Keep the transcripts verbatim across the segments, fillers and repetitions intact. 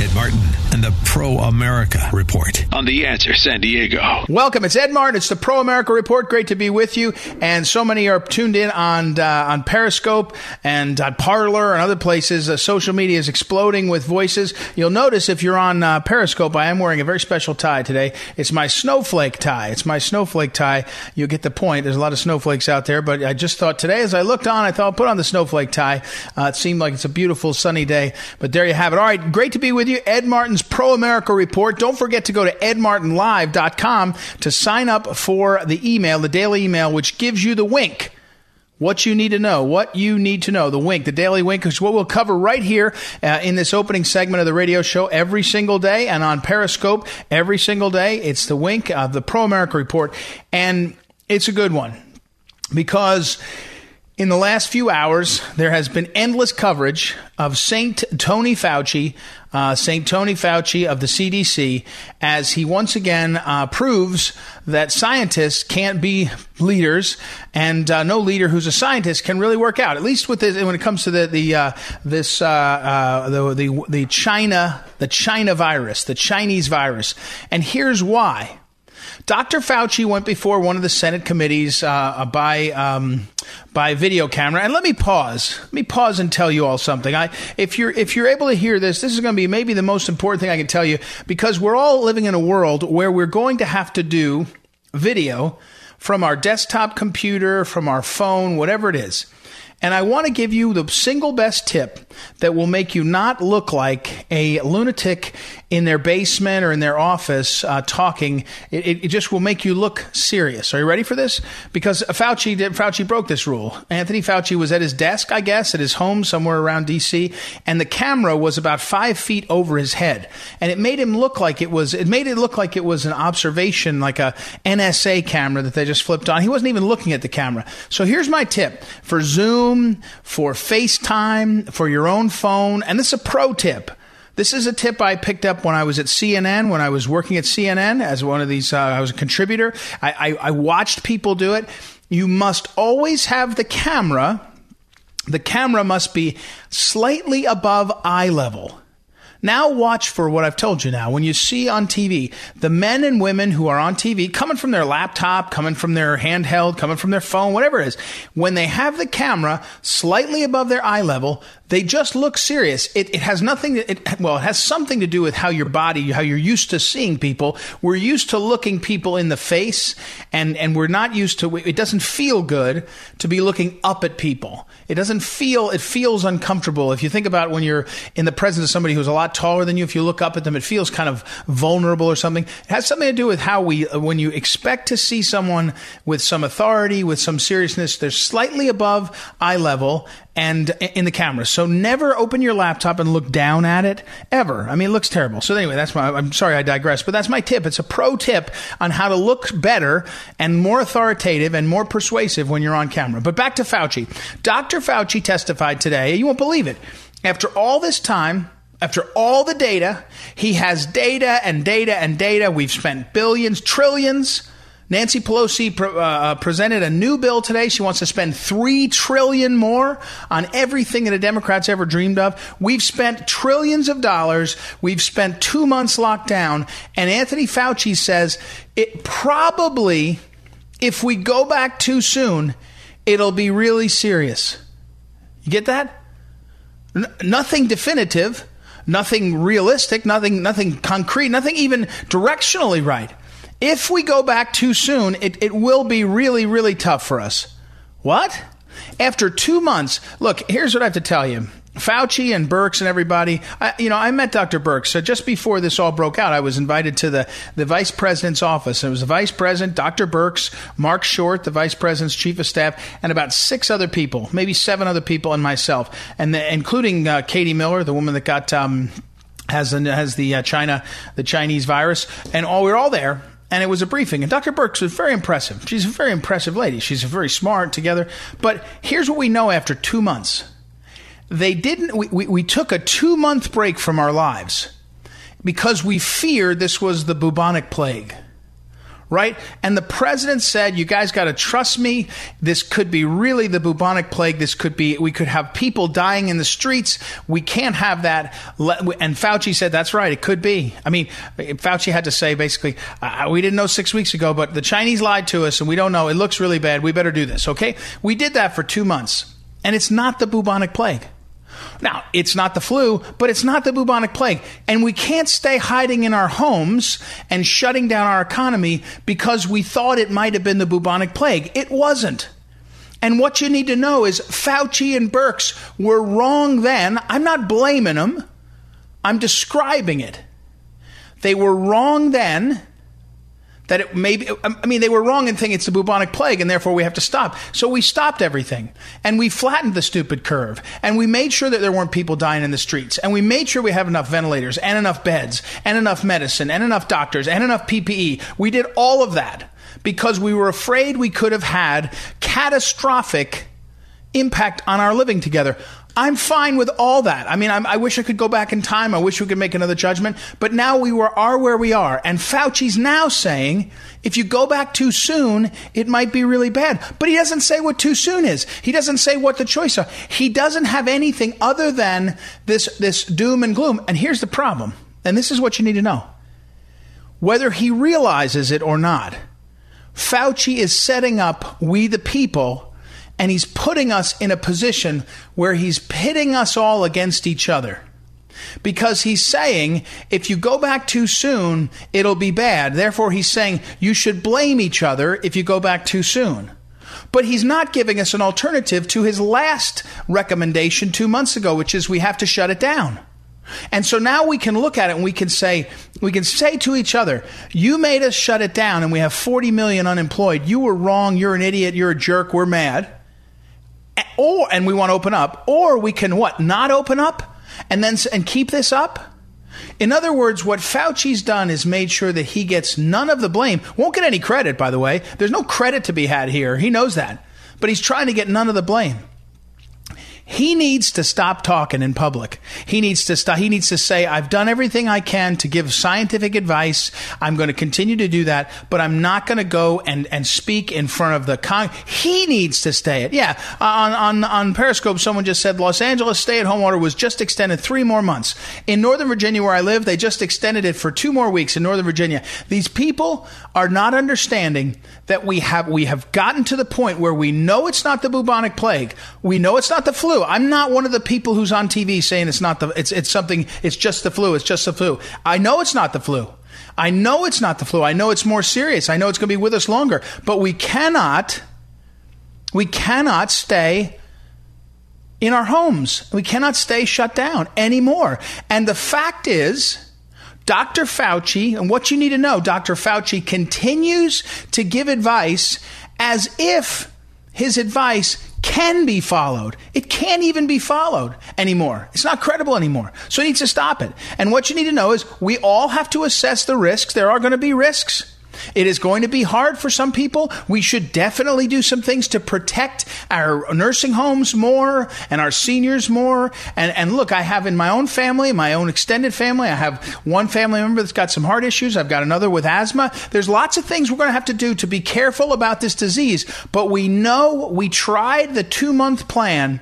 Ed Martin and the Pro-America Report on The Answer San Diego. Welcome. It's Ed Martin. It's the Pro-America Report. Great to be with you. And so many are tuned in on uh, on Periscope and uh, Parler and other places. Uh, social media is exploding with voices. You'll notice if you're on uh, Periscope, I am wearing a very special tie today. It's my snowflake tie. It's my snowflake tie. You'll get the point. There's a lot of snowflakes out there. But I just thought today, as I looked on, I thought I'll put on the snowflake tie. Uh, it seemed like it's a beautiful sunny day. But there you have it. All right. Great to be with you. Ed Martin's Pro-America Report. Don't forget to go to ed martin live dot com to sign up for the email, the daily email, which gives you the wink. What you need to know, what you need to know, the wink, the daily wink, is what we'll cover right here uh, in this opening segment of the radio show every single day, and on Periscope every single day. It's the wink of the Pro-America Report, and it's a good one because in the last few hours, there has been endless coverage of Saint Tony Fauci, uh, Saint Tony Fauci of the C D C, as he once again uh, proves that scientists can't be leaders, and uh, no leader who's a scientist can really work out. At least with this, when it comes to the the uh, this uh, uh, the, the the China the China virus, the Chinese virus, and here's why. Doctor Fauci went before one of the Senate committees uh, by um, by video camera, and let me pause. Let me pause and tell you all something. I, if you're if you're able to hear this, this is going to be maybe the most important thing I can tell you, because we're all living in a world where we're going to have to do video from our desktop computer, from our phone, whatever it is. And I want to give you the single best tip that will make you not look like a lunatic in their basement or in their office uh, talking. It, it just will make you look serious. Are you ready for this? Because Fauci did, Fauci broke this rule. Anthony Fauci was at his desk, I guess, at his home somewhere around D C, and the camera was about five feet over his head, and it made him look like it was. It made it look like it was an observation, like a N S A camera that they just flipped on. He wasn't even looking at the camera. So here's my tip for Zoom, for FaceTime, for your own phone. And this is a pro tip. This is a tip I picked up when I was at C N N, when I was working at C N N as one of these, uh, I was a contributor. I, I, I watched people do it. You must always have the camera. The camera must be slightly above eye level. Now watch for what I've told you now. When you see on T V, the men and women who are on T V, coming from their laptop, coming from their handheld, coming from their phone, whatever it is, when they have the camera slightly above their eye level, they just look serious. It, it has nothing, it, well, it has something to do with how your body, how you're used to seeing people. We're used to looking people in the face, and, and we're not used to, it doesn't feel good to be looking up at people. It doesn't feel, it feels uncomfortable. If you think about when you're in the presence of somebody who's a lot taller than you, if you look up at them, it feels kind of vulnerable or something. It has something to do with how we, when you expect to see someone with some authority, with some seriousness, they're slightly above eye level and in the camera. So never open your laptop and look down at it ever. I mean, it looks terrible. So anyway, that's my, I'm sorry I digress, but that's my tip. It's a pro tip on how to look better and more authoritative and more persuasive when you're on camera. But back to Fauci. Doctor Fauci testified today. You won't believe it. After all this time, after all the data, he has data and data and data. We've spent billions, trillions. Nancy Pelosi pre- uh, presented a new bill today. She wants to spend three trillion dollars more on everything that a Democrat's ever dreamed of. We've spent trillions of dollars. We've spent two months locked down. And Anthony Fauci says it probably, if we go back too soon, it'll be really serious. You get that? N- nothing definitive, nothing realistic, nothing, nothing concrete, nothing even directionally right. If we go back too soon, it, it will be really, really tough for us. What? After two months, look, here's what I have to tell you. Fauci and Birx and everybody, I, you know, I met Doctor Birx. So just before this all broke out, I was invited to the, the vice president's office. And it was the vice president, Doctor Birx, Mark Short, the vice president's chief of staff, and about six other people, maybe seven other people and myself, and the, including uh, Katie Miller, the woman that got um, has an, has the uh, China the Chinese virus, and all we're all there. And it was a briefing. And Doctor Birx was very impressive. She's a very impressive lady. She's very smart together. But here's what we know after two months. They didn't. We, we, we took a two-month break from our lives because we feared this was the bubonic plague. Right? And the president said, you guys got to trust me. This could be really the bubonic plague. This could be, we could have people dying in the streets. We can't have that. And Fauci said, that's right. It could be. I mean, Fauci had to say, basically, uh, we didn't know six weeks ago, but the Chinese lied to us and we don't know. It looks really bad. We better do this. Okay. We did that for two months and it's not the bubonic plague. Now, it's not the flu, but it's not the bubonic plague. And we can't stay hiding in our homes and shutting down our economy because we thought it might have been the bubonic plague. It wasn't. And what you need to know is Fauci and Birx were wrong then. I'm not blaming them. I'm describing it. They were wrong then. That it maybe, I mean, they were wrong in thinking it's the bubonic plague and therefore we have to stop. So we stopped everything and we flattened the stupid curve and we made sure that there weren't people dying in the streets and we made sure we have enough ventilators and enough beds and enough medicine and enough doctors and enough P P E. We did all of that because we were afraid we could have had catastrophic impact on our living together. I'm fine with all that. I mean, I'm, I wish I could go back in time. I wish we could make another judgment. But now we were, are where we are. And Fauci's now saying, if you go back too soon, it might be really bad. But he doesn't say what too soon is. He doesn't say what the choice are. He doesn't have anything other than this, this doom and gloom. And here's the problem. And this is what you need to know. Whether he realizes it or not, Fauci is setting up we the people. And he's putting us in a position where he's pitting us all against each other because he's saying, if you go back too soon, it'll be bad. Therefore, he's saying you should blame each other if you go back too soon. But he's not giving us an alternative to his last recommendation two months ago, which is we have to shut it down. And so now we can look at it and we can say, we can say to each other, you made us shut it down and we have forty million unemployed. You were wrong. You're an idiot. You're a jerk. We're mad. Or, and we want to open up, or we can what? Not open up and then and keep this up? In other words, what Fauci's done is made sure that he gets none of the blame. Won't get any credit, by the way. There's no credit to be had here. He knows that. But he's trying to get none of the blame. He needs to stop talking in public. He needs to stop. He needs to say, I've done everything I can to give scientific advice. I'm going to continue to do that, but I'm not going to go and, and speak in front of the con. He needs to stay it. Yeah. On, on, on Periscope, someone just said Los Angeles stay at home order was just extended three more months. In Northern Virginia, where I live, they just extended it for two more weeks in Northern Virginia. These people are not understanding that we have, we have gotten to the point where we know it's not the bubonic plague. We know it's not the flu. I'm not one of the people who's on T V saying it's not the, it's, it's something, it's just the flu. It's just the flu. I know it's not the flu. I know it's not the flu. I know it's more serious. I know it's going to be with us longer, but we cannot, we cannot stay in our homes. We cannot stay shut down anymore. And the fact is, Doctor Fauci, and what you need to know, Doctor Fauci continues to give advice as if his advice can be followed. It can't even be followed anymore. It's not credible anymore. So he needs to stop it. And what you need to know is we all have to assess the risks. There are going to be risks. It is going to be hard for some people. We should definitely do some things to protect our nursing homes more and our seniors more. And, and look, I have in my own family, my own extended family, I have one family member that's got some heart issues. I've got another with asthma. There's lots of things we're going to have to do to be careful about this disease. But we know we tried the two-month plan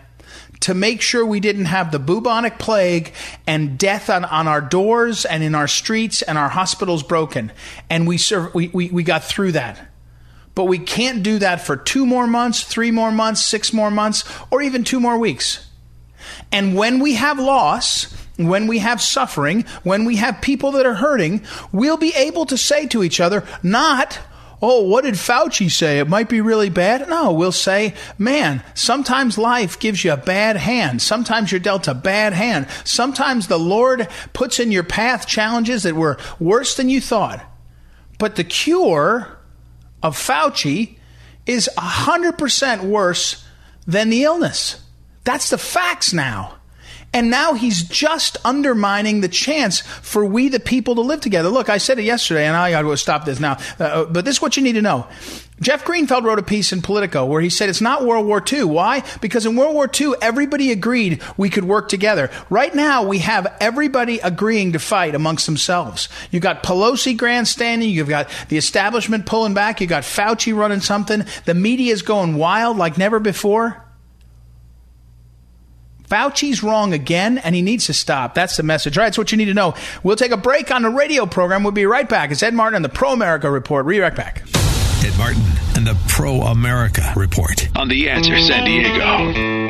to make sure we didn't have the bubonic plague and death on, on our doors and in our streets and our hospitals broken. And we, serve, we, we, we got through that. But we can't do that for two more months, three more months, six more months, or even two more weeks. And when we have loss, when we have suffering, when we have people that are hurting, we'll be able to say to each other, not, oh, what did Fauci say? It might be really bad. No, we'll say, man, sometimes life gives you a bad hand. Sometimes you're dealt a bad hand. Sometimes the Lord puts in your path challenges that were worse than you thought. But the cure of Fauci is one hundred percent worse than the illness. That's the facts now. And now he's just undermining the chance for we the people to live together. Look, I said it yesterday, and I got to stop this now. Uh, but this is what you need to know. Jeff Greenfeld wrote a piece in Politico where he said it's not World War Two. Why? Because in World War Two, everybody agreed we could work together. Right now, we have everybody agreeing to fight amongst themselves. You've got Pelosi grandstanding. You've got the establishment pulling back. You've got Fauci running something. The media is going wild like never before. Fauci's wrong again, and he needs to stop. That's the message. All right, that's what you need to know. We'll take a break on the radio program. We'll be right back. It's Ed Martin on the Pro America Report. We'll be right back. Ed Martin and the Pro America Report on The Answer San Diego.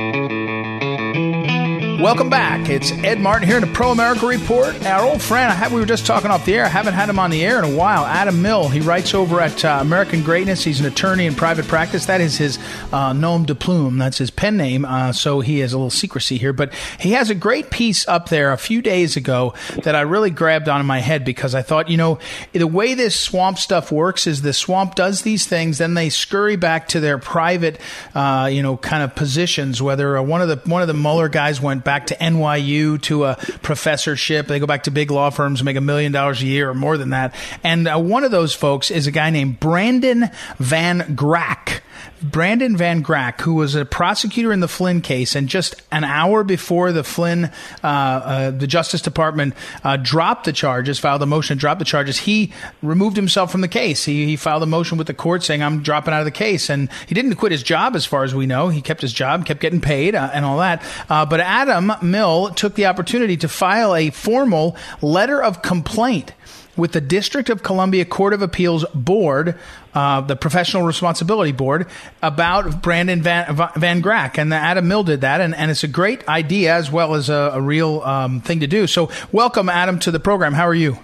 Welcome back. It's Ed Martin here in the Pro America Report. Our old friend, I have, we were just talking off the air. I haven't had him on the air in a while. Adam Mill, he writes over at uh, American Greatness. He's an attorney in private practice. That is his uh, nom de plume. That's his pen name. Uh, so he has a little secrecy here. But he has a great piece up there a few days ago that I really grabbed onto my head because I thought, you know, the way this swamp stuff works is the swamp does these things, then they scurry back to their private, uh, you know, kind of positions. Whether uh, one of the one of the Mueller guys went back to N Y U to a professorship, they go back to big law firms, make a million dollars a year or more than that. And uh, one of those folks is a guy named Brandon Van Grack. Brandon Van Grack, who was a prosecutor in the Flynn case, and just an hour before the Flynn, uh, uh, the Justice Department uh, dropped the charges, filed a motion to drop the charges, he removed himself from the case. He, he filed a motion with the court saying, I'm dropping out of the case. And he didn't quit his job, as far as we know. He kept his job, kept getting paid uh, and all that. Uh, but Adam Mill took the opportunity to file a formal letter of complaint with the District of Columbia Court of Appeals Board, uh, the Professional Responsibility Board, about Brandon Van, Van Grack. And Adam Mill did that, and, and it's a great idea as well as a, a real um, thing to do. So welcome, Adam, to the program. How are you?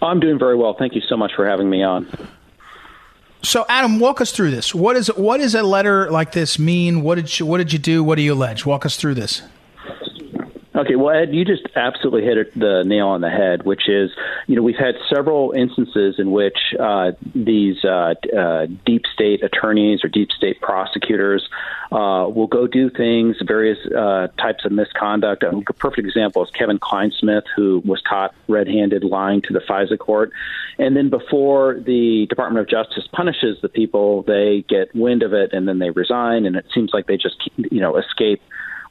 I'm doing very well. Thank you so much for having me on. So, Adam, walk us through this. What is what is a letter like this mean? What did you, what did you do? What do you allege? Walk us through this. Okay, well, Ed, you just absolutely hit it, the nail on the head, which is, you know, we've had several instances in which uh, these uh, uh, deep state attorneys or deep state prosecutors uh, will go do things, various uh, types of misconduct. A perfect example is Kevin Kleinsmith, who was caught red-handed lying to the FISA court. And then before the Department of Justice punishes the people, they get wind of it and then they resign, and it seems like they just, you know, escape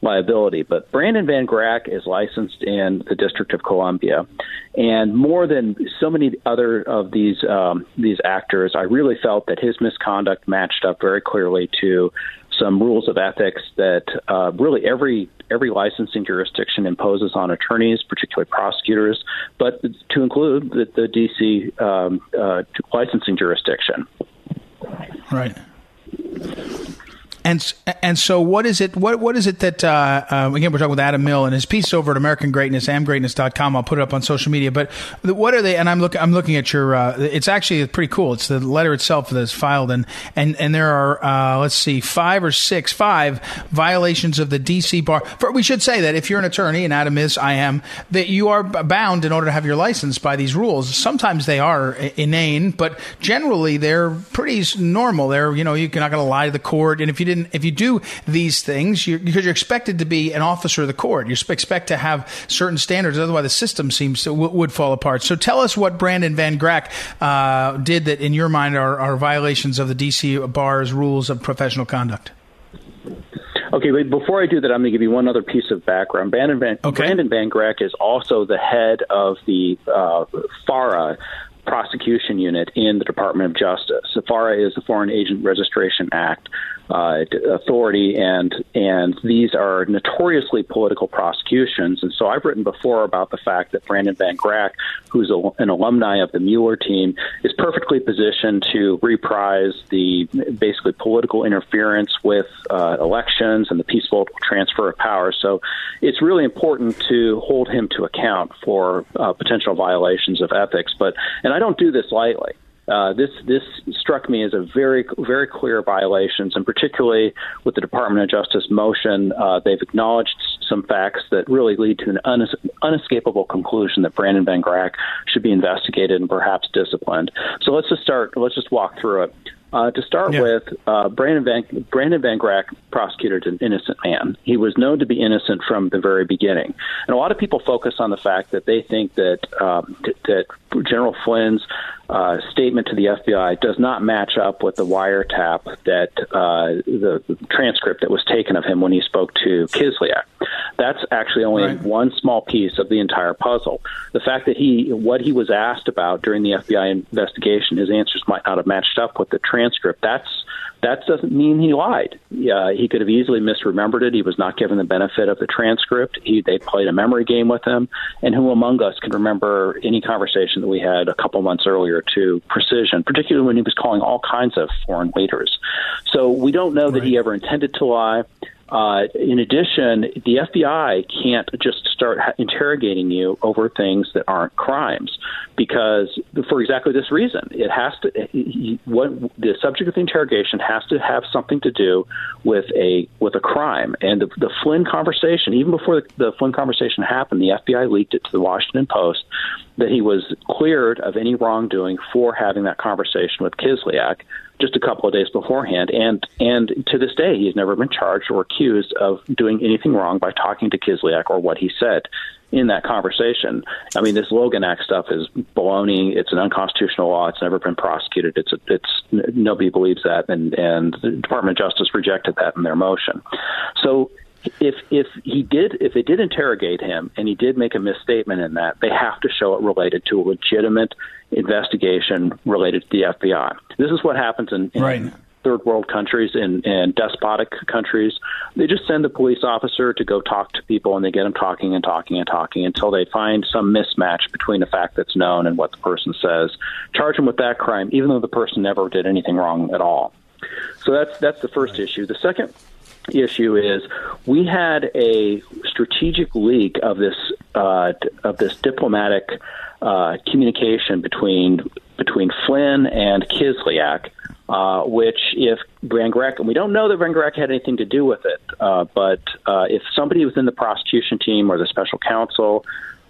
liability. But Brandon Van Grack is licensed in the District of Columbia, and more than so many other of these um, these actors, I really felt that his misconduct matched up very clearly to some rules of ethics that uh, really every every licensing jurisdiction imposes on attorneys, particularly prosecutors, but to include the, the D C um, uh, licensing jurisdiction. Right. And and so what is it what what is it that uh, uh, again, we're talking with Adam Mill and his piece over at American Greatness, am greatness dot com. I'll put it up on social media. But what are they? And I'm looking I'm looking at your uh, it's actually pretty cool. It's the letter itself that is filed, and and and there are uh, let's see five or six five violations of the D C bar. For, we should say that if you're an attorney, and Adam is, I am, that you are bound in order to have your license by these rules. Sometimes they are inane, but generally they're pretty normal. They're you know you're not going to lie to the court, and if you didn't If you do these things, you're, because you're expected to be an officer of the court, you expect to have certain standards. Otherwise, the system seems to, w- would fall apart. So, tell us what Brandon Van Grack uh, did that, in your mind, are, are violations of the D C bar's rules of professional conduct. Okay, but before I do that, I'm going to give you one other piece of background. Brandon Van, okay. Brandon Van Grack is also the head of the uh, FARA prosecution unit in the Department of Justice. FARA is the Foreign Agent Registration Act uh, authority, and and these are notoriously political prosecutions. And so I've written before about the fact that Brandon Van Grack, who's a, an alumni of the Mueller team, is perfectly positioned to reprise the basically political interference with uh, elections and the peaceful transfer of power. So it's really important to hold him to account for uh, potential violations of ethics. But and And I don't do this lightly. Uh, this this struck me as a very, very clear violations, and particularly with the Department of Justice motion, uh, they've acknowledged some facts that really lead to an unes- unescapable conclusion that Brandon Van Grack should be investigated and perhaps disciplined. So let's just start. Let's just walk through it. Uh, to start yeah. with, uh, Brandon Van Brandon Van Grack prosecuted an innocent man. He was known to be innocent from the very beginning. And a lot of people focus on the fact that they think that um, th- that General Flynn's uh, statement to the F B I does not match up with the wiretap, that uh, the transcript that was taken of him when he spoke to Kislyak. That's actually only right. one small piece of the entire puzzle. The fact that he what he was asked about during the F B I investigation, his answers might not have matched up with the transcript. transcript. That's that doesn't mean he lied. Uh, he could have easily misremembered it. He was not given the benefit of the transcript. He, they played a memory game with him. And who among us can remember any conversation that we had a couple months earlier to precision, particularly when he was calling all kinds of foreign leaders? So we don't know that he ever intended to lie. Uh, in addition, the F B I can't just start ha- interrogating you over things that aren't crimes, because for exactly this reason, it has to. It, what the subject of the interrogation has to have something to do with a with a crime. And the, the Flynn conversation, even before the, the Flynn conversation happened, the F B I leaked it to the Washington Post that he was cleared of any wrongdoing for having that conversation with Kislyak just a couple of days beforehand, and and to this day, he's never been charged or accused of doing anything wrong by talking to Kislyak or what he said in that conversation. I mean, this Logan Act stuff is baloney. It's an unconstitutional law. It's never been prosecuted. It's a, it's nobody believes that, and and the Department of Justice rejected that in their motion. So if if he did if they did interrogate him and he did make a misstatement in that, they have to show it related to a legitimate investigation related to the F B I. This is what happens in, in right. third world countries and, and despotic countries. They just send the police officer to go talk to people, and they get them talking and talking and talking until they find some mismatch between the fact that's known and what the person says. Charge them with that crime, even though the person never did anything wrong at all. So that's that's the first right. issue. The second issue is we had a strategic leak of this uh, of this diplomatic Uh, communication between between Flynn and Kislyak, uh, which if Van Grack, and we don't know that Van Grack had anything to do with it, uh, but uh, if somebody within the prosecution team or the special counsel,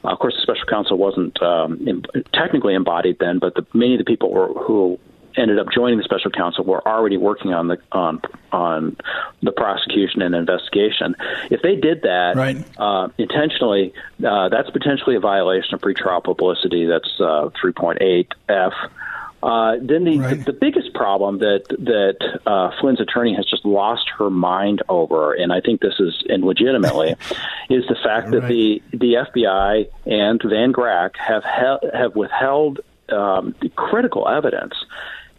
uh, of course the special counsel wasn't um, in, technically embodied then, but the, many of the people were, who ended up joining the special counsel were already working on the on on the prosecution and investigation. If they did that right. uh, intentionally, uh, that's potentially a violation of pretrial publicity. That's uh, three point eight F. Uh, then the, right. the, the biggest problem that that uh, Flynn's attorney has just lost her mind over, and I think this is and legitimately, is the fact right. that the the F B I and Van Grack have he- have withheld um, critical evidence.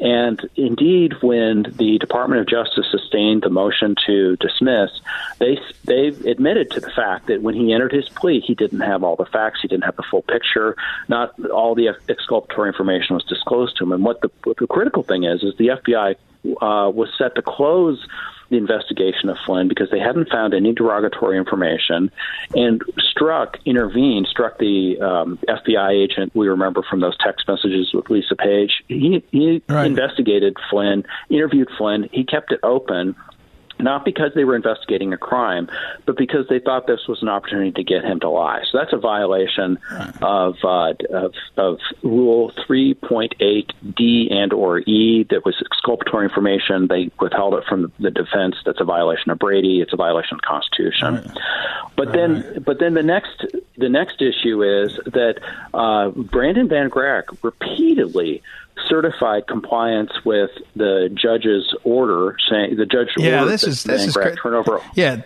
And indeed, when the Department of Justice sustained the motion to dismiss, they they admitted to the fact that when he entered his plea, he didn't have all the facts. He didn't have the full picture. Not all the exculpatory information was disclosed to him. And what the, what the critical thing is, is the F B I uh, was set to close the investigation of Flynn because they hadn't found any derogatory information, and Strzok intervened. Strzok, the um, F B I agent we remember from those text messages with Lisa Page, he, he right. investigated Flynn, interviewed Flynn. He kept it open, not because they were investigating a crime, but because they thought this was an opportunity to get him to lie. So that's a violation right. of, uh, of of Rule three point eight D and or E that was exculpatory information. They withheld it from the defense. That's a violation of Brady. It's a violation of the Constitution. Right. But All then, right. but then the next the next issue is that uh, Brandon Van Grack repeatedly certified compliance with the judge's order, saying the judge yeah, ordered this is, this is cra- turn over. Yeah,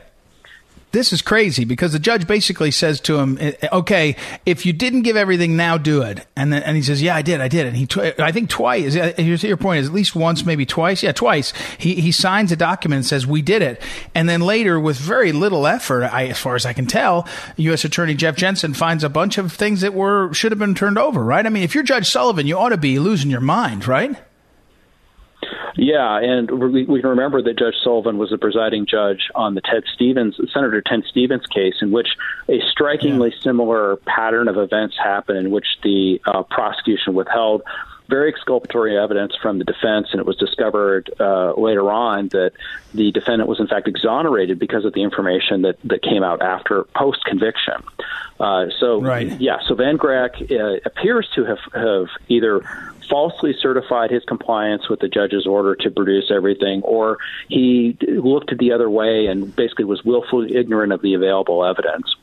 this is crazy because the judge basically says to him, "Okay, if you didn't give everything, now do it." And then, and he says, "Yeah, I did, I did." And he, tw- I think twice. Here's your point: is at least once, maybe twice. Yeah, twice. He he signs a document and says, "We did it." And then later, with very little effort, I, as far as I can tell, U S Attorney Jeff Jensen finds a bunch of things that were should have been turned over. Right? I mean, if you're Judge Sullivan, you ought to be losing your mind, right? Yeah, and we, we remember that Judge Sullivan was the presiding judge on the Ted Stevens, Senator Ted Stevens case, in which a strikingly yeah. similar pattern of events happened in which the uh, prosecution withheld very exculpatory evidence from the defense, and it was discovered uh, later on that the defendant was in fact exonerated because of the information that, that came out after post-conviction. Uh, so, right. yeah, so Van Grack uh, appears to have, have either falsely certified his compliance with the judge's order to produce everything, or he looked the other way and basically was willfully ignorant of the available evidence.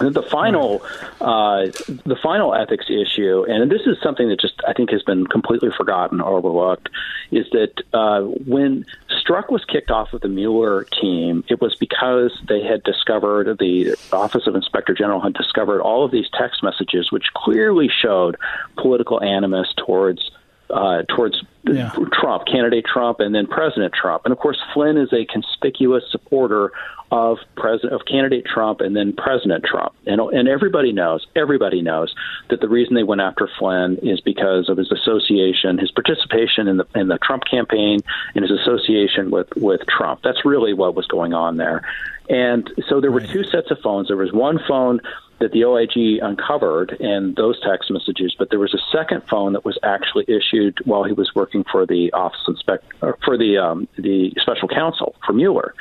And the final, uh, the final ethics issue, and this is something that just I think has been completely forgotten or overlooked, is that uh, when Strzok was kicked off of the Mueller team, it was because they had discovered, the Office of Inspector General had discovered all of these text messages, which clearly showed political animus towards Uh, towards yeah. Trump, candidate Trump, and then President Trump. And, of course, Flynn is a conspicuous supporter of president of candidate Trump and then President Trump. And, and everybody knows, everybody knows that the reason they went after Flynn is because of his association, his participation in the in the Trump campaign and his association with, with Trump. That's really what was going on there. And so there were two sets of phones. There was one phone that the O I G uncovered and those text messages, but there was a second phone that was actually issued while he was working for the office inspector, for the um, the special counsel for Mueller.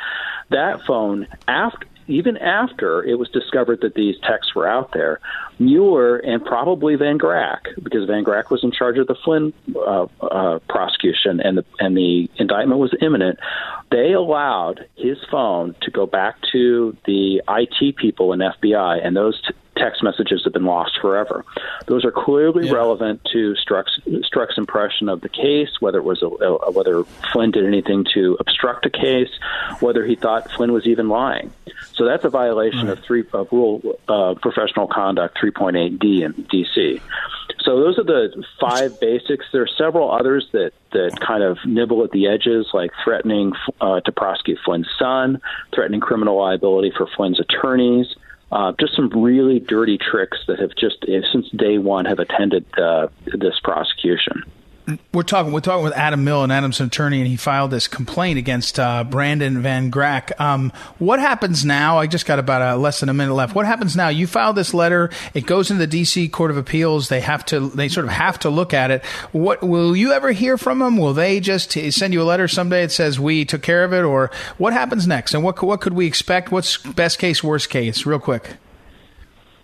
That phone, after even after it was discovered that these texts were out there, Mueller and probably Van Grack, because Van Grack was in charge of the Flynn uh, uh, prosecution and the and the indictment was imminent, they allowed his phone to go back to the I T people in F B I, and those t- text messages have been lost forever. Those are clearly yeah. relevant to Strzok's, Strzok's impression of the case, whether it was a, a, whether Flynn did anything to obstruct a case, whether he thought Flynn was even lying. So that's a violation right. of three of rule uh, professional conduct three point eight D in D C. So those are the five basics. There are several others that, that kind of nibble at the edges, like threatening uh, to prosecute Flynn's son, threatening criminal liability for Flynn's attorneys. Uh, just some really dirty tricks that have just, since day one, have attended uh, this prosecution. We're talking we're talking with Adam Mill, and Adam's an attorney, and he filed this complaint against uh, Brandon Van Grack. Um, what happens now? I just got about uh, less than a minute left. What happens now? You file this letter. It goes into the D C Court of Appeals. They have to they sort of have to look at it. What will you ever hear from them? Will they just send you a letter someday that says we took care of it, or what happens next? And what what could we expect? What's best case, worst case? Real quick.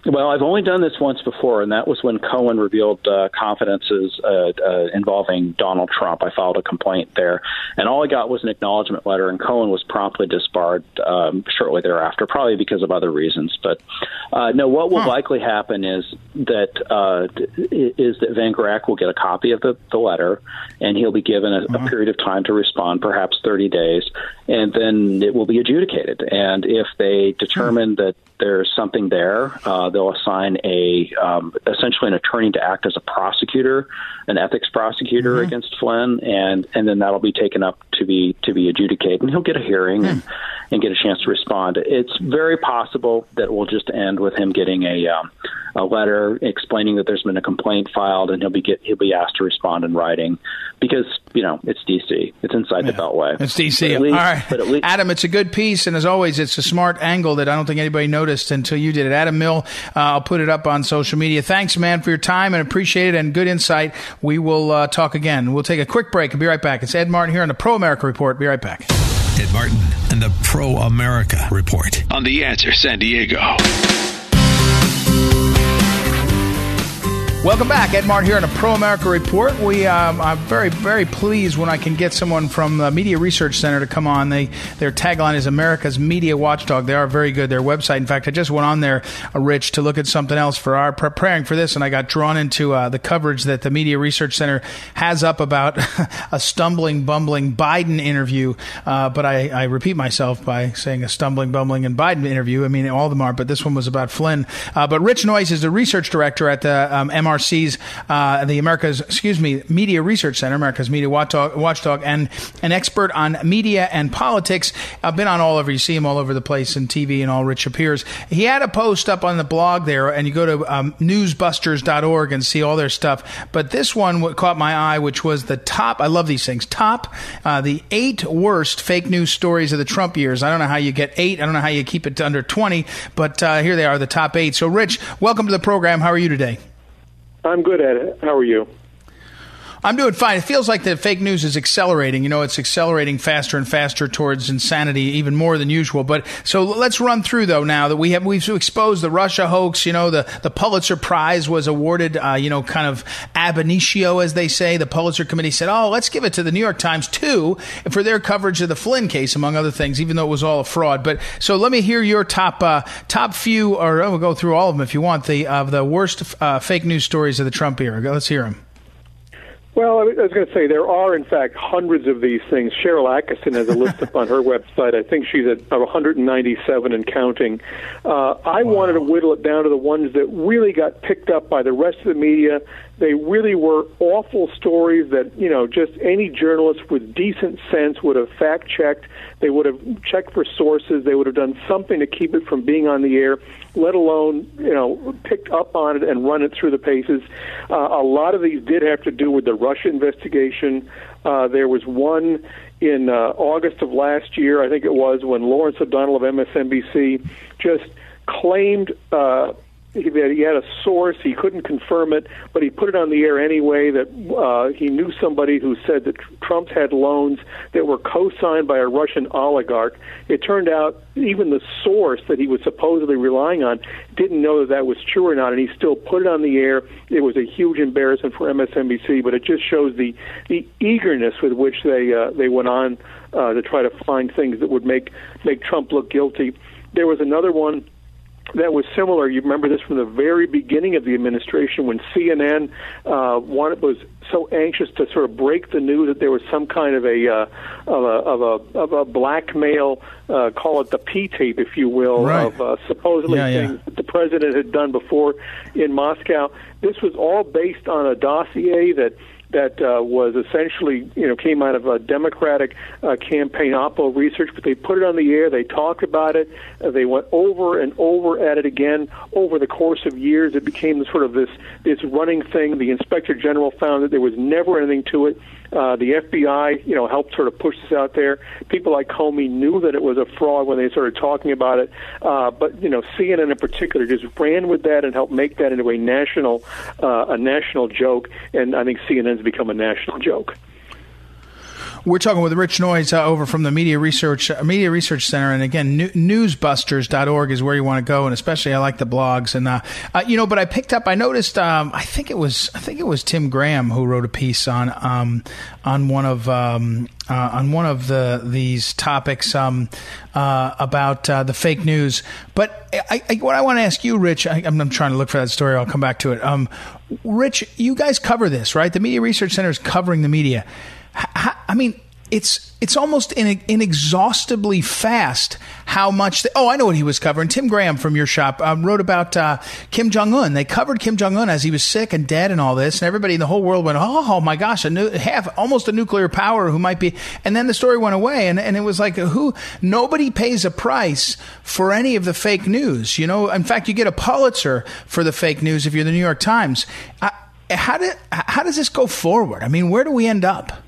Well, I've only done this once before, and that was when Cohen revealed uh, confidences uh, uh, involving Donald Trump. I filed a complaint there, and all I got was an acknowledgement letter, and Cohen was promptly disbarred um, shortly thereafter, probably because of other reasons. But uh, no, what will huh. likely happen is that uh, is that Van Grack will get a copy of the, the letter, and he'll be given a, mm-hmm. a period of time to respond, perhaps thirty days, and then it will be adjudicated. And if they determine hmm. that there's something there, uh, they'll assign a um, essentially an attorney to act as a prosecutor, an ethics prosecutor mm-hmm. against Flynn, and, and then that'll be taken up to be to be adjudicated, and he'll get a hearing mm. and, and get a chance to respond. It's very possible that it will just end with him getting a um, a letter explaining that there's been a complaint filed, and he'll be get, he'll be asked to respond in writing, because you know it's D C, it's inside yeah. the Beltway, it's D C. Least, all right, but at least, Adam, it's a good piece, and as always, it's a smart angle that I don't think anybody noticed until you did it, Adam Mill. Uh, I'll put it up on social media. Thanks, man, for your time, and appreciate it, and good insight. We will uh, talk again. We'll take a quick break and be right back. It's Ed Martin here on the Pro America Report. Be right back. Ed Martin and the Pro America Report on The Answer San Diego. Welcome back. Ed Martin here on a Pro America Report. We um, I'm very, very pleased when I can get someone from the Media Research Center to come on. They Their tagline is America's Media Watchdog. They are very good. Their website, in fact, I just went on there, uh, Rich, to look at something else for our preparing for this, and I got drawn into uh, the coverage that the Media Research Center has up about a stumbling, bumbling Biden interview. Uh, but I, I repeat myself by saying a stumbling, bumbling, and Biden interview. I mean, all of them are, but this one was about Flynn. Uh, but Rich Noyes is the research director at the um, M R C. M R C's, uh, the America's, excuse me, Media Research Center, America's Media Watchdog, Watchdog, and an expert on media and politics. I've been on all over. You see him all over the place in T V and all. Rich appears. He had a post up on the blog there, and you go to um, newsbusters dot org and see all their stuff. But this one what caught my eye, which was the top. I love these things. Top, uh, the eight worst fake news stories of the Trump years. I don't know how you get eight. I don't know how you keep it to under twenty. But uh, here they are, the top eight. So, Rich, welcome to the program. How are you today? I'm good, Ed. How are you? I'm doing fine. It feels like the fake news is accelerating. You know, it's accelerating faster and faster towards insanity, even more than usual. But so let's run through, though, now that we have we've exposed the Russia hoax. You know, the, the Pulitzer Prize was awarded, uh, you know, kind of ab initio, as they say. The Pulitzer Committee said, oh, let's give it to the New York Times, too, for their coverage of the Flynn case, among other things, even though it was all a fraud. But so let me hear your top uh, top few, or we'll go through all of them if you want, the of the worst uh, fake news stories of the Trump era. Let's hear them. Well, I was going to say there are, in fact, hundreds of these things. Cheryl Atkinson has a list up on her website. I think she's at one hundred ninety-seven and counting. Uh, I wow. wanted to whittle it down to the ones that really got picked up by the rest of the media. They really were awful stories that, you know, just any journalist with decent sense would have fact-checked. They would have checked for sources. They would have done something to keep it from being on the air, let alone, you know, picked up on it and run it through the paces. Uh, a lot of these did have to do with the Russia investigation. Uh, there was one in uh, August of last year, I think it was, when Lawrence O'Donnell of M S N B C just claimed uh, he, that he had a source. He couldn't confirm it, but he put it on the air anyway, that uh, he knew somebody who said that Trump had loans that were co-signed by a Russian oligarch. It turned out even the source that he was supposedly relying on didn't know that that was true or not, and he still put it on the air. It was a huge embarrassment for M S N B C, but it just shows the, the eagerness with which they uh, they went on uh, to try to find things that would make, make Trump look guilty. There was another one that was similar. You remember this from the very beginning of the administration when C N N uh, wanted, was so anxious to sort of break the news that there was some kind of a uh, of a of a, of a blackmail, uh, call it the P tape, if you will, right. of uh, supposedly yeah, things yeah. that the president had done before in Moscow. This was all based on a dossier that. that uh, was essentially, you know, came out of a Democratic uh, campaign Oppo research, but they put it on the air, they talked about it, uh, they went over and over at it again over the course of years. It became sort of this, this running thing. The Inspector General found that there was never anything to it. Uh, the F B I, you know, helped sort of push this out there. People like Comey knew that it was a fraud when they started talking about it. Uh, but, you know, C N N in particular just ran with that and helped make that into a national, uh, a national joke. And I think C N N's become a national joke. We're talking with Rich Noyes uh, over from the Media Research uh, Media Research Center. And again, new, newsbusters dot org is where you want to go. And especially I like the blogs. And, uh, uh, you know, but I picked up, I noticed, um, I think it was, I think it was Tim Graham who wrote a piece on, um, on one of, um, uh, on one of the, these topics, um, uh, about, uh, the fake news. But I, I, what I want to ask you, Rich, I, I'm, I'm trying to look for that story. I'll come back to it. Um, Rich, you guys cover this, right? The Media Research Center is covering the media. I mean, it's it's almost inexhaustibly fast how much. The, oh, I know what he was covering. Tim Graham from your shop um, wrote about uh, Kim Jong-un. They covered Kim Jong-un as he was sick and dead and all this. And everybody in the whole world went, oh, oh my gosh, a new, half, almost a nuclear power who might be. And then the story went away. And, and it was like, who? Nobody pays a price for any of the fake news. You know, in fact, you get a Pulitzer for the fake news if you're the New York Times. I, how, do, how does this go forward? I mean, where do we end up?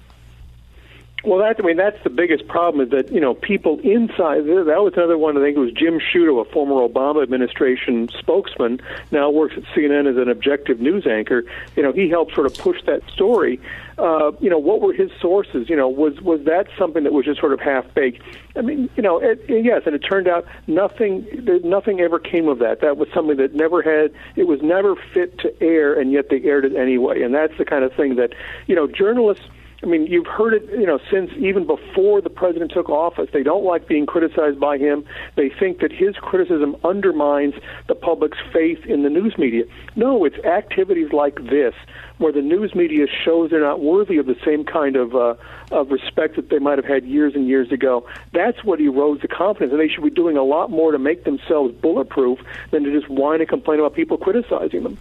Well, that, I mean, that's the biggest problem is that, you know, people inside, that was another one, I think it was Jim Sciutto, a former Obama administration spokesman, now works at C N N as an objective news anchor. You know, he helped sort of push that story. Uh, you know, what were his sources? You know, was, was that something that was just sort of half-baked? I mean, you know, it, it, yes, and it turned out nothing nothing ever came of that. That was something that never had, it was never fit to air, and yet they aired it anyway. And that's the kind of thing that, you know, journalists, I mean, you've heard it, you know, since even before the president took office. They don't like being criticized by him. They think that his criticism undermines the public's faith in the news media. No, it's activities like this where the news media shows they're not worthy of the same kind of uh, of respect that they might have had years and years ago. That's what erodes the confidence, and they should be doing a lot more to make themselves bulletproof than to just whine and complain about people criticizing them.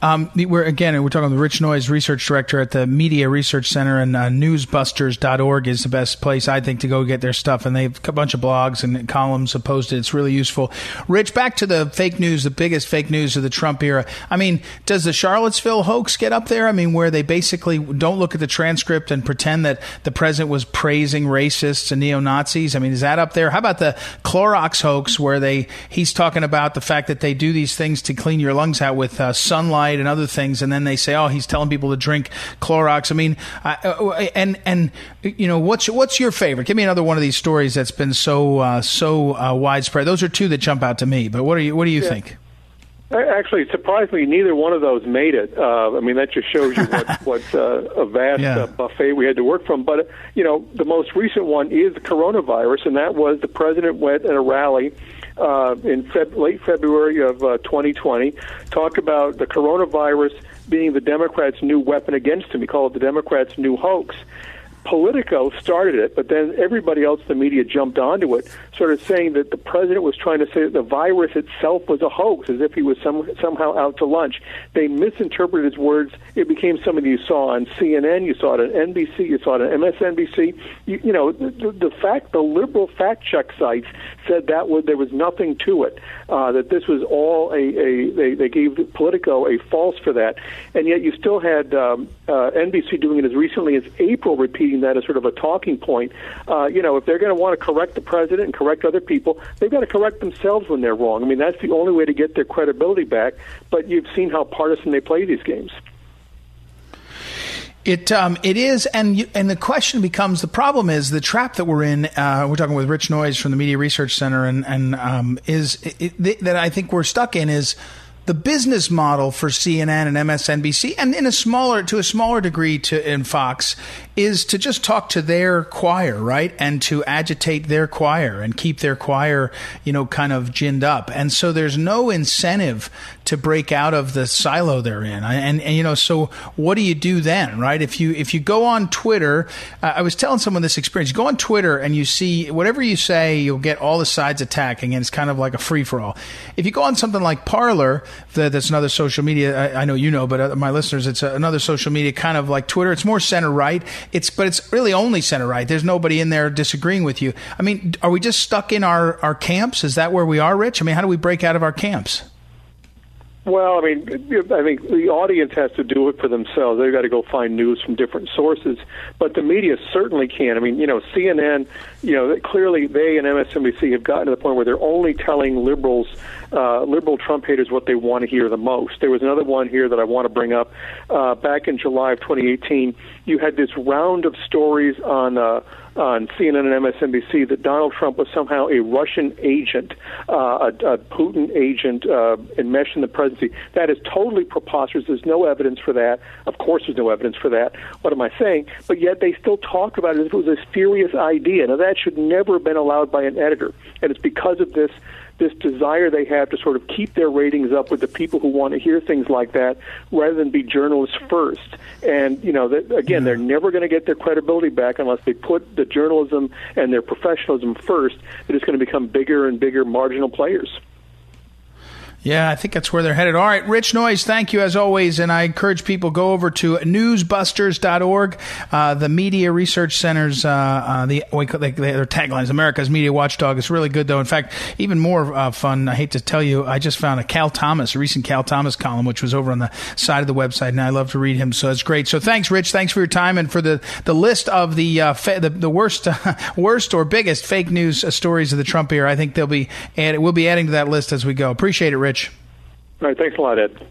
Um, we're again, we're talking to Rich Noyes, research director at the Media Research Center, and uh, newsbusters dot org is the best place, I think, to go get their stuff. And they have a bunch of blogs and columns posted. It's really useful. Rich, back to the fake news, the biggest fake news of the Trump era. I mean, does the Charlottesville hoax get up there? I mean, where they basically don't look at the transcript and pretend that the president was praising racists and neo-Nazis. I mean, is that up there? How about the Clorox hoax where they he's talking about the fact that they do these things to clean your lungs out with uh, sunlight night and other things, and then they say, oh, he's telling people to drink Clorox. I mean, I, and and you know, what's what's your favorite? Give me another one of these stories that's been so uh, so uh, widespread. Those are two that jump out to me. But what are you? What do you yeah. think? Actually, surprisingly, neither one of those made it. Uh, I mean, that just shows you what, what uh, a vast yeah. uh, buffet we had to work from. But, you know, the most recent one is the coronavirus, and that was the president went at a rally uh, in Feb- late February of uh, twenty twenty, talk about the coronavirus being the Democrats' new weapon against him. He called it the Democrats' new hoax. Politico started it, but then everybody else, the media, jumped onto it, sort of saying that the president was trying to say that the virus itself was a hoax, as if he was some, somehow out to lunch. They misinterpreted his words. It became something you saw on C N N, you saw it on N B C, you saw it on M S N B C. You, you know, the, the fact, the liberal fact-check sites said that was, there was nothing to it, uh, that this was all a, a they, they gave Politico a false for that. And yet you still had um, uh, N B C doing it as recently as April, repeating that as sort of a talking point. Uh, you know, if they're going to want to correct the president and correct other people, they've got to correct themselves when they're wrong. I mean, that's the only way to get their credibility back. But you've seen how partisan they play these games. It um, it is, and you, and the question becomes, the problem is the trap that we're in. Uh, we're talking with Rich Noyes from the Media Research Center, and and um, is it, it, that I think we're stuck in is the business model for C N N and M S N B C, and in a smaller to a smaller degree to in Fox, is to just talk to their choir, right, and to agitate their choir and keep their choir, you know, kind of ginned up. And so there's no incentive to break out of the silo they're in. And, and you know, so what do you do then, right? If you if you go on Twitter, uh, I was telling someone this experience. You go on Twitter and you see whatever you say, you'll get all the sides attacking, and it's kind of like a free for all. If you go on something like Parler, the, that's another social media. I, I know you know, but uh, my listeners, it's a, another social media kind of like Twitter. It's more center right. It's but it's really only center right. There's nobody in there disagreeing with you. I mean, are we just stuck in our, our camps? Is that where we are, Rich? I mean, how do we break out of our camps? Well, I mean, I think the audience has to do it for themselves. They've got to go find news from different sources, but the media certainly can. I mean, you know, C N N, you know, clearly they and M S N B C have gotten to the point where they're only telling liberals, uh, liberal Trump haters what they want to hear the most. There was another one here that I want to bring up. Uh, back in July of twenty eighteen, you had this round of stories on uh, on C N N and M S N B C that Donald Trump was somehow a Russian agent, uh, a, a Putin agent uh, enmeshed in the presidency. That is totally preposterous. There's no evidence for that. Of course there's no evidence for that. What am I saying? But yet they still talk about it as if it was a spurious idea. Now, that should never have been allowed by an editor, and it's because of this this desire they have to sort of keep their ratings up with the people who want to hear things like that rather than be journalists first. And, you know, that, again, they're never going to get their credibility back unless they put the journalism and their professionalism first. They're just going to become bigger and bigger marginal players. Yeah, I think that's where they're headed. All right, Rich Noyes, thank you as always. And I encourage people go over to newsbusters dot org, uh, the Media Research Center's, uh, uh, the, their tagline is America's Media Watchdog. It's really good, though. In fact, even more uh, fun, I hate to tell you, I just found a Cal Thomas, a recent Cal Thomas column, which was over on the side of the website, and I love to read him, so it's great. So thanks, Rich. Thanks for your time and for the, the list of the uh, fa- the, the worst uh, worst or biggest fake news uh, stories of the Trump era. I think they'll be add- we'll be adding to that list as we go. Appreciate it, Rich. All right, thanks a lot, Ed. All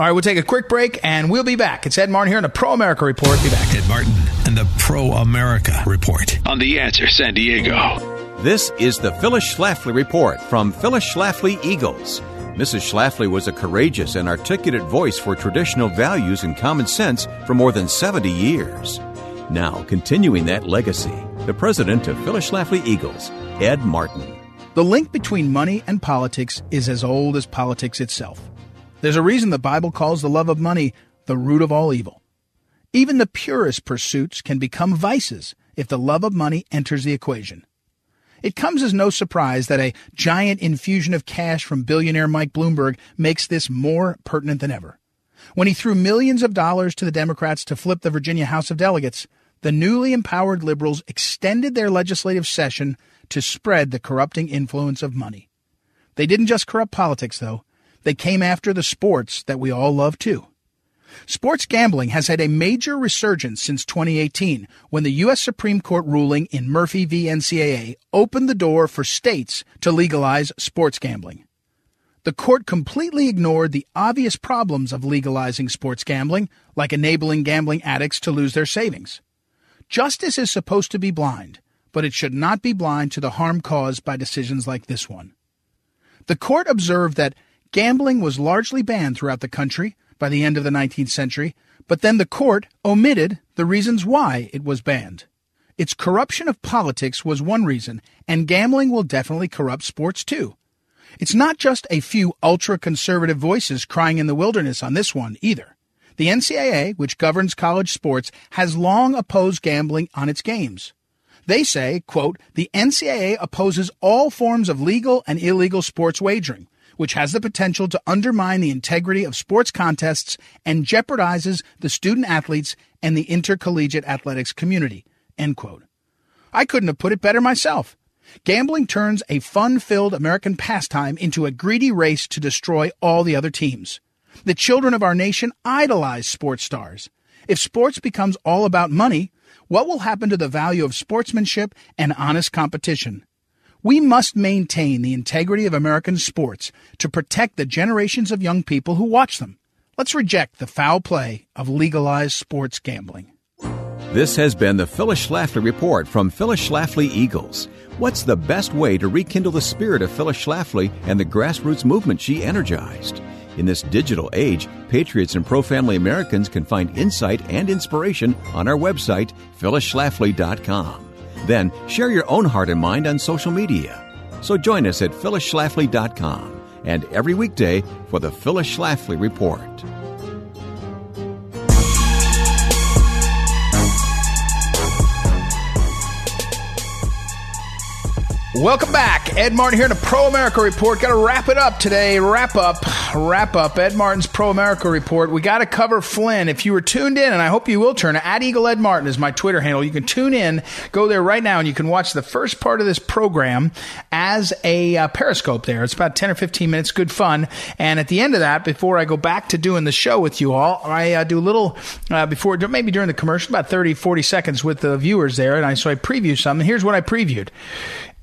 right, we'll take a quick break, and we'll be back. It's Ed Martin here in the Pro America Report. Be back. Ed Martin and the Pro America Report on The Answer San Diego. This is the Phyllis Schlafly Report from Phyllis Schlafly Eagles. Missus Schlafly was a courageous and articulate voice for traditional values and common sense for more than seventy years. Now, continuing that legacy, the president of Phyllis Schlafly Eagles, Ed Martin. The link between money and politics is as old as politics itself. There's a reason the Bible calls the love of money the root of all evil. Even the purest pursuits can become vices if the love of money enters the equation. It comes as no surprise that a giant infusion of cash from billionaire Mike Bloomberg makes this more pertinent than ever. When he threw millions of dollars to the Democrats to flip the Virginia House of Delegates, the newly empowered liberals extended their legislative session to spread the corrupting influence of money. They didn't just corrupt politics, though. They came after the sports that we all love, too. Sports gambling has had a major resurgence since twenty eighteen, when the U S Supreme Court ruling in Murphy v. N C A A opened the door for states to legalize sports gambling. the court completely ignored the obvious problems of legalizing sports gambling, like enabling gambling addicts to lose their savings. Justice is supposed to be blind, but it should not be blind to the harm caused by decisions like this one. The court observed that gambling was largely banned throughout the country by the end of the nineteenth century, but then the court omitted the reasons why it was banned. Its corruption of politics was one reason, and gambling will definitely corrupt sports too. It's not just a few ultra-conservative voices crying in the wilderness on this one either. The N C double A, which governs college sports, has long opposed gambling on its games. They say, quote, "The N C double A opposes all forms of legal and illegal sports wagering, which has the potential to undermine the integrity of sports contests and jeopardizes the student athletes and the intercollegiate athletics community," end quote. I couldn't have put it better myself. Gambling turns a fun-filled American pastime into a greedy race to destroy all the other teams. The children of our nation idolize sports stars. If sports becomes all about money, what will happen to the value of sportsmanship and honest competition? We must maintain the integrity of American sports to protect the generations of young people who watch them. Let's reject the foul play of legalized sports gambling. This has been the Phyllis Schlafly Report from Phyllis Schlafly Eagles. What's the best way to rekindle the spirit of Phyllis Schlafly and the grassroots movement she energized? In this digital age, patriots and pro-family Americans can find insight and inspiration on our website, phyllis schlafly dot com. Then, share your own heart and mind on social media. So join us at phyllis schlafly dot com and every weekday for the Phyllis Schlafly Report. Welcome back. Ed Martin here in a Pro America Report. Got to wrap it up today. Wrap up. Wrap up. Ed Martin's Pro America Report. We got to cover Flynn. If you were tuned in, and I hope you will turn, at Eagle Ed Martin is my Twitter handle. You can tune in. Go there right now, and you can watch the first part of this program as a uh, Periscope there. It's about ten or fifteen minutes. Good fun. And at the end of that, before I go back to doing the show with you all, I uh, do a little, uh, before, maybe during the commercial, about thirty, forty seconds with the viewers there. And I so I preview some. And here's what I previewed.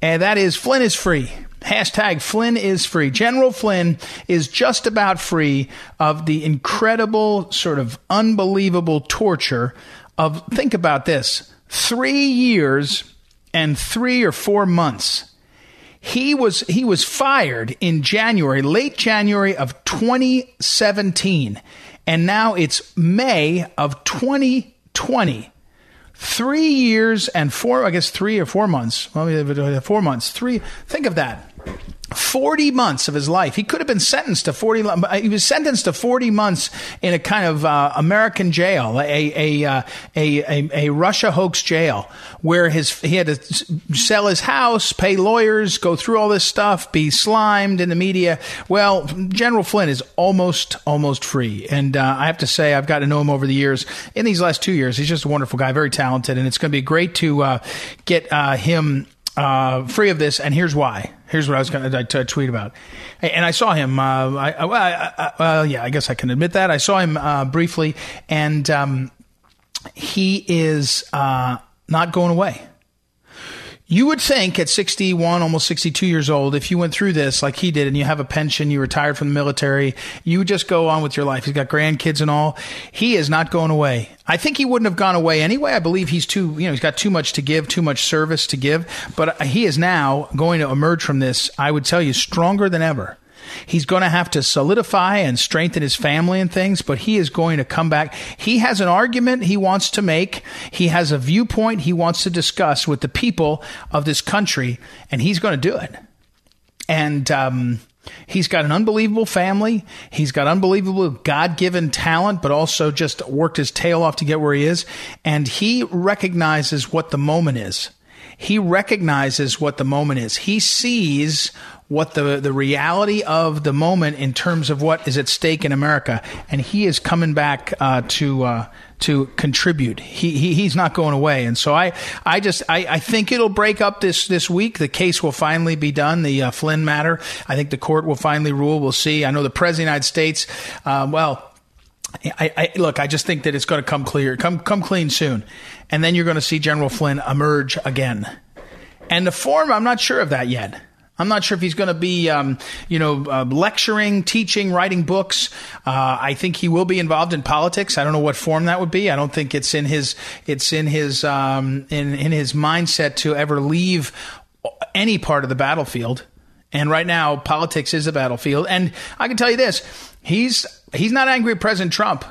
And that is Flynn is free. Hashtag Flynn is free. General Flynn is just about free of the incredible, sort of unbelievable torture of, think about this, three years and three or four months. He was he was fired in January, late January of twenty seventeen. And now it's May of twenty twenty. Three years and four, I guess three or four months. Well, four months, three. Think of that. forty months of his life. He could have been sentenced to forty. He was sentenced to forty months in a kind of uh, American jail, a a, uh, a a a Russia hoax jail, where his he had to sell his house, pay lawyers, go through all this stuff, be slimed in the media. Well, General Flynn is almost almost free, and uh, I have to say I've got to know him over the years. In these last two years, he's just a wonderful guy, very talented, and it's going to be great to uh, get uh, him uh, free of this. And here's why. Here's what I was going to tweet about. And I saw him. Uh, I, I, I, uh, yeah, I guess I can admit that. I saw him uh, briefly, and um, he is uh, not going away. You would think at sixty-one, almost sixty-two years old, if you went through this like he did and you have a pension, you retired from the military, you would just go on with your life. He's got grandkids and all. He is not going away. I think he wouldn't have gone away anyway. I believe he's too, you know, he's got too much to give, too much service to give. But he is now going to emerge from this, I would tell you, stronger than ever. He's going to have to solidify and strengthen his family and things, but he is going to come back. He has an argument he wants to make. He has a viewpoint he wants to discuss with the people of this country, and he's going to do it. And um, he's got an unbelievable family. He's got unbelievable God-given talent, but also just worked his tail off to get where he is. And he recognizes what the moment is. He recognizes what the moment is. He sees what the, the reality of the moment in terms of what is at stake in America. And he is coming back uh, to uh, to contribute. He, he he's not going away. And so I I just I, I think it'll break up this this week. The case will finally be done. The uh, Flynn matter. I think the court will finally rule. We'll see. I know the President of the United States. Uh, well. I, I, look, I just think that it's going to come clear, come come clean soon. And then you're going to see General Flynn emerge again. And the form, I'm not sure of that yet. I'm not sure if he's going to be, um, you know, uh, lecturing, teaching, writing books. Uh, I think he will be involved in politics. I don't know what form that would be. I don't think it's in his, it's in his, um, in, in his mindset to ever leave any part of the battlefield. And right now, politics is a battlefield. And I can tell you this, he's, he's not angry at President Trump.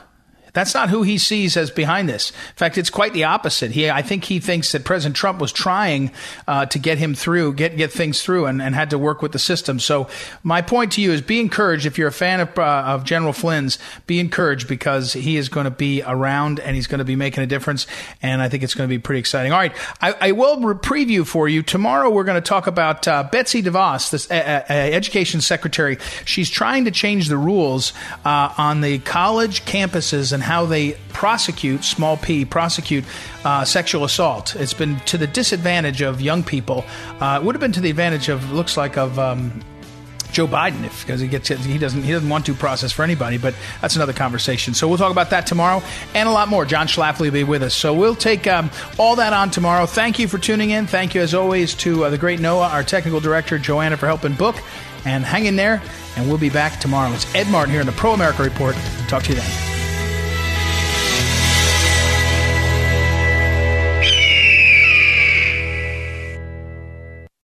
That's not who he sees as behind this. In fact, it's quite the opposite. He, I think he thinks that President Trump was trying uh, to get him through, get get things through, and, and had to work with the system. So my point to you is be encouraged. If you're a fan of, uh, of General Flynn's, be encouraged, because he is going to be around and he's going to be making a difference. And I think it's going to be pretty exciting. All right. I, I will preview for you. Tomorrow we're going to talk about uh, Betsy DeVos, this uh, uh, education secretary. She's trying to change the rules uh, on the college campuses and how they prosecute, small p, prosecute uh, sexual assault. It's been to the disadvantage of young people. Uh, it would have been to the advantage of, looks like, of um, Joe Biden, if, because he gets he doesn't he doesn't want due process for anybody. But that's another conversation. So we'll talk about that tomorrow and a lot more. John Schlafly will be with us. So we'll take um, all that on tomorrow. Thank you for tuning in. Thank you, as always, to uh, the great Noah, our technical director, Joanna, for helping book. And hang in there, and we'll be back tomorrow. It's Ed Martin here in the Pro America Report. Talk to you then.